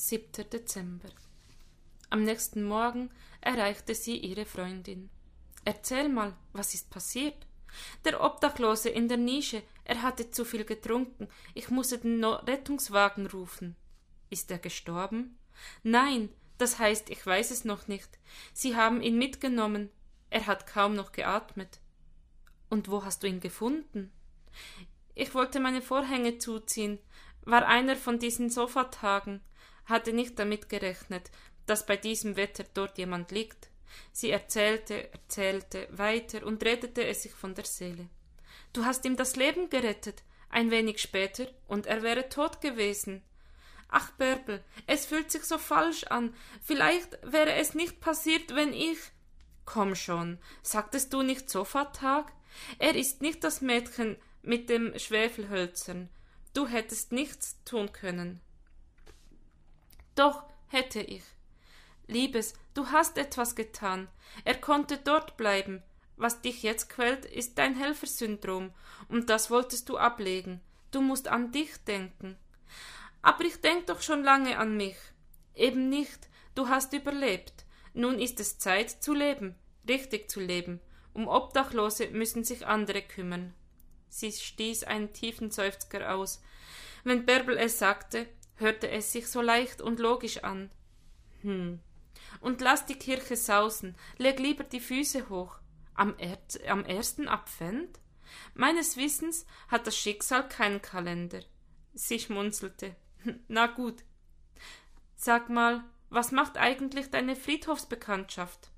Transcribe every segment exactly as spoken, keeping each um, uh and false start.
siebter Dezember. Am nächsten Morgen erreichte sie ihre Freundin. »Erzähl mal, was ist passiert?« »Der Obdachlose in der Nische, er hatte zu viel getrunken. Ich musste den Rettungswagen rufen.« »Ist er gestorben?« »Nein, das heißt, ich weiß es noch nicht. Sie haben ihn mitgenommen. Er hat kaum noch geatmet.« »Und wo hast du ihn gefunden?« »Ich wollte meine Vorhänge zuziehen. War einer von diesen Sofatagen. Hatte nicht damit gerechnet, dass bei diesem Wetter dort jemand liegt.« Sie erzählte, erzählte weiter und redete es sich von der Seele. »Du hast ihm das Leben gerettet, ein wenig später, und er wäre tot gewesen.« »Ach, Bärbel, es fühlt sich so falsch an. Vielleicht wäre es nicht passiert, wenn ich...« »Komm schon, sagtest du nicht Sofatag? Er ist nicht das Mädchen mit dem Schwefelhölzern. Du hättest nichts tun können.« »Doch, hätte ich.« »Liebes, du hast etwas getan. Er konnte dort bleiben. Was dich jetzt quält, ist dein Helfersyndrom, und das wolltest du ablegen. Du musst an dich denken.« »Aber ich denk doch schon lange an mich.« »Eben nicht. Du hast überlebt. Nun ist es Zeit zu leben, richtig zu leben. Um Obdachlose müssen sich andere kümmern.« Sie stieß einen tiefen Seufzer aus. Wenn Bärbel es sagte, hörte es sich so leicht und logisch an. »Hm. Und lass die Kirche sausen, leg lieber die Füße hoch. Am, Erz- am ersten Advent? Meines Wissens hat das Schicksal keinen Kalender.« Sie schmunzelte. »Na gut. Sag mal, was macht eigentlich deine Friedhofsbekanntschaft?«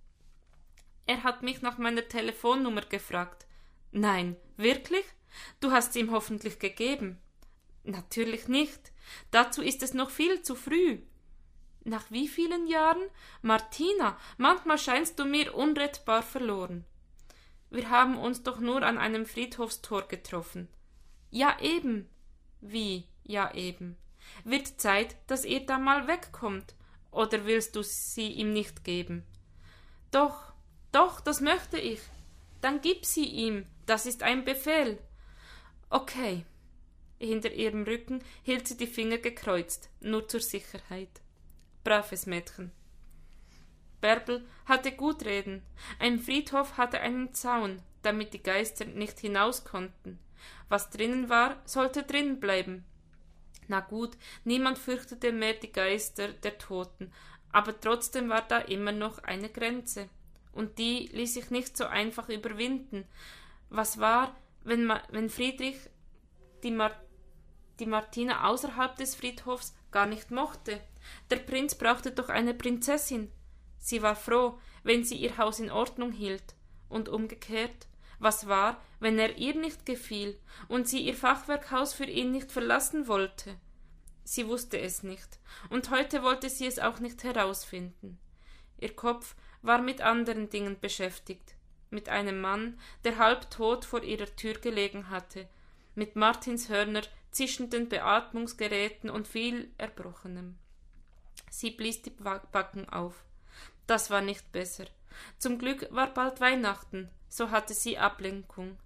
»Er hat mich nach meiner Telefonnummer gefragt.« »Nein, wirklich? Du hast sie ihm hoffentlich gegeben.« »Natürlich nicht. Dazu ist es noch viel zu früh.« »Nach wie vielen Jahren? Martina, manchmal scheinst du mir unrettbar verloren.« »Wir haben uns doch nur an einem Friedhofstor getroffen.« »Ja eben.« »Wie, ja eben? Wird Zeit, dass ihr da mal wegkommt. Oder willst du sie ihm nicht geben?« »Doch, doch, das möchte ich.« »Dann gib sie ihm. Das ist ein Befehl.« »Okay.« Hinter ihrem Rücken hielt sie die Finger gekreuzt, nur zur Sicherheit. Braves Mädchen. Bärbel hatte gut reden. Ein Friedhof hatte einen Zaun, damit die Geister nicht hinaus konnten. Was drinnen war, sollte drinnen bleiben. Na gut, niemand fürchtete mehr die Geister der Toten, aber trotzdem war da immer noch eine Grenze. Und die ließ sich nicht so einfach überwinden. Was war, wenn, Ma- wenn Friedrich die, Mar- die Martina außerhalb des Friedhofs gar nicht mochte? Der Prinz brauchte doch eine Prinzessin. Sie war froh, wenn sie ihr Haus in Ordnung hielt. Und umgekehrt, was war, wenn er ihr nicht gefiel und sie ihr Fachwerkhaus für ihn nicht verlassen wollte? Sie wusste es nicht, und heute wollte sie es auch nicht herausfinden. Ihr Kopf war mit anderen Dingen beschäftigt, mit einem Mann, der halbtot vor ihrer Tür gelegen hatte, mit Martins Hörner, zischenden Beatmungsgeräten und viel Erbrochenem. Sie blies die Backen auf. Das war nicht besser. Zum Glück war bald Weihnachten, so hatte sie Ablenkung.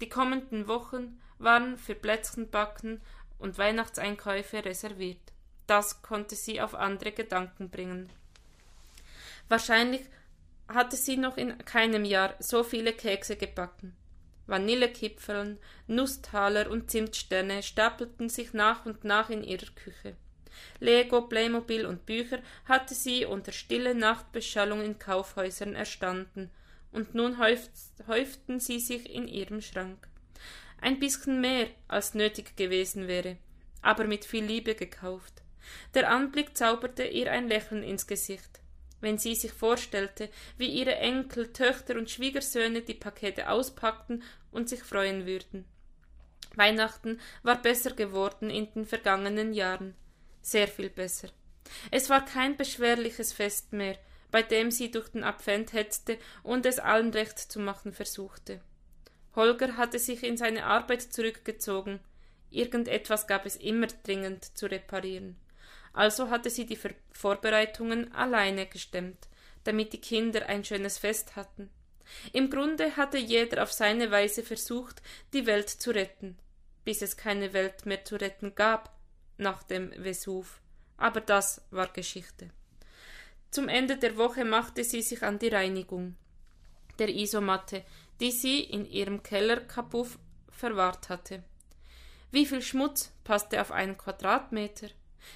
Die kommenden Wochen waren für Plätzchenbacken und Weihnachtseinkäufe reserviert. Das konnte sie auf andere Gedanken bringen. Wahrscheinlich hatte sie noch in keinem Jahr so viele Kekse gebacken. Vanillekipferln, Nusstaler und Zimtsterne stapelten sich nach und nach in ihrer Küche. Lego, Playmobil und Bücher hatte sie unter stille Nachtbeschallung in Kaufhäusern erstanden, und nun häuften sie sich in ihrem Schrank. Ein bisschen mehr, als nötig gewesen wäre, aber mit viel Liebe gekauft. Der Anblick zauberte ihr ein Lächeln ins Gesicht. Wenn sie sich vorstellte, wie ihre Enkel, Töchter und Schwiegersöhne die Pakete auspackten und sich freuen würden. Weihnachten war besser geworden in den vergangenen Jahren. Sehr viel besser. Es war kein beschwerliches Fest mehr, bei dem sie durch den Advent hetzte und es allen recht zu machen versuchte. Holger hatte sich in seine Arbeit zurückgezogen. Irgendetwas gab es immer dringend zu reparieren. Also hatte sie die Ver- Vorbereitungen alleine gestemmt, damit die Kinder ein schönes Fest hatten. Im Grunde hatte jeder auf seine Weise versucht, die Welt zu retten, bis es keine Welt mehr zu retten gab, nach dem Vesuv, aber das war Geschichte. Zum Ende der Woche machte sie sich an die Reinigung der Isomatte, die sie in ihrem Kellerkabuff verwahrt hatte. Wie viel Schmutz passte auf einen Quadratmeter?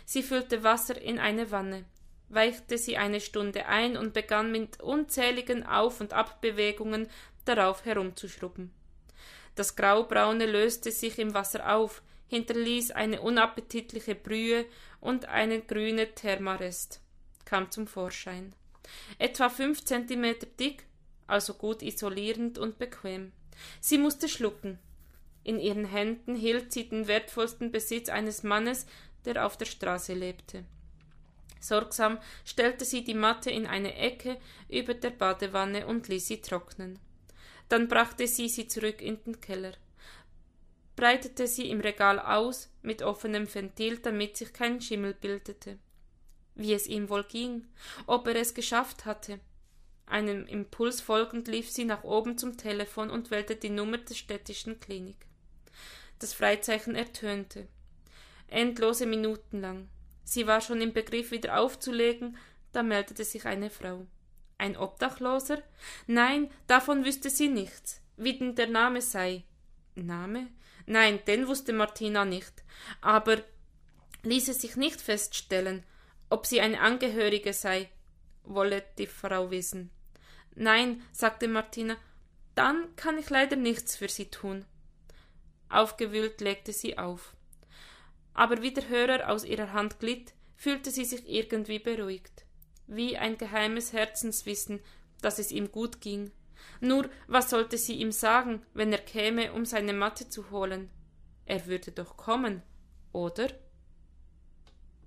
Sie füllte Wasser in eine Wanne, weichte sie eine Stunde ein und begann mit unzähligen Auf- und Abbewegungen darauf herumzuschrubben. Das Graubraune löste sich im Wasser auf, hinterließ eine unappetitliche Brühe und einen grünen Thermarest kam zum Vorschein. Etwa fünf Zentimeter dick, also gut isolierend und bequem. Sie musste schlucken. In ihren Händen hielt sie den wertvollsten Besitz eines Mannes, der auf der Straße lebte. Sorgsam stellte sie die Matte in eine Ecke über der Badewanne und ließ sie trocknen. Dann brachte sie sie zurück in den Keller, breitete sie im Regal aus mit offenem Ventil, damit sich kein Schimmel bildete. Wie es ihm wohl ging, ob er es geschafft hatte. Einem Impuls folgend lief sie nach oben zum Telefon und wählte die Nummer der städtischen Klinik. Das Freizeichen ertönte. Endlose Minuten lang. Sie war schon im Begriff, wieder aufzulegen, da meldete sich eine Frau. Ein Obdachloser? Nein, davon wüsste sie nichts, wie denn der Name sei. Name? Nein, den wusste Martina nicht. Aber ließ es sich nicht feststellen, ob sie eine Angehörige sei, wolle die Frau wissen. Nein, sagte Martina, dann kann ich leider nichts für sie tun. Aufgewühlt legte sie auf. Aber wie der Hörer aus ihrer Hand glitt, fühlte sie sich irgendwie beruhigt. Wie ein geheimes Herzenswissen, dass es ihm gut ging. Nur, was sollte sie ihm sagen, wenn er käme, um seine Matte zu holen? Er würde doch kommen, oder?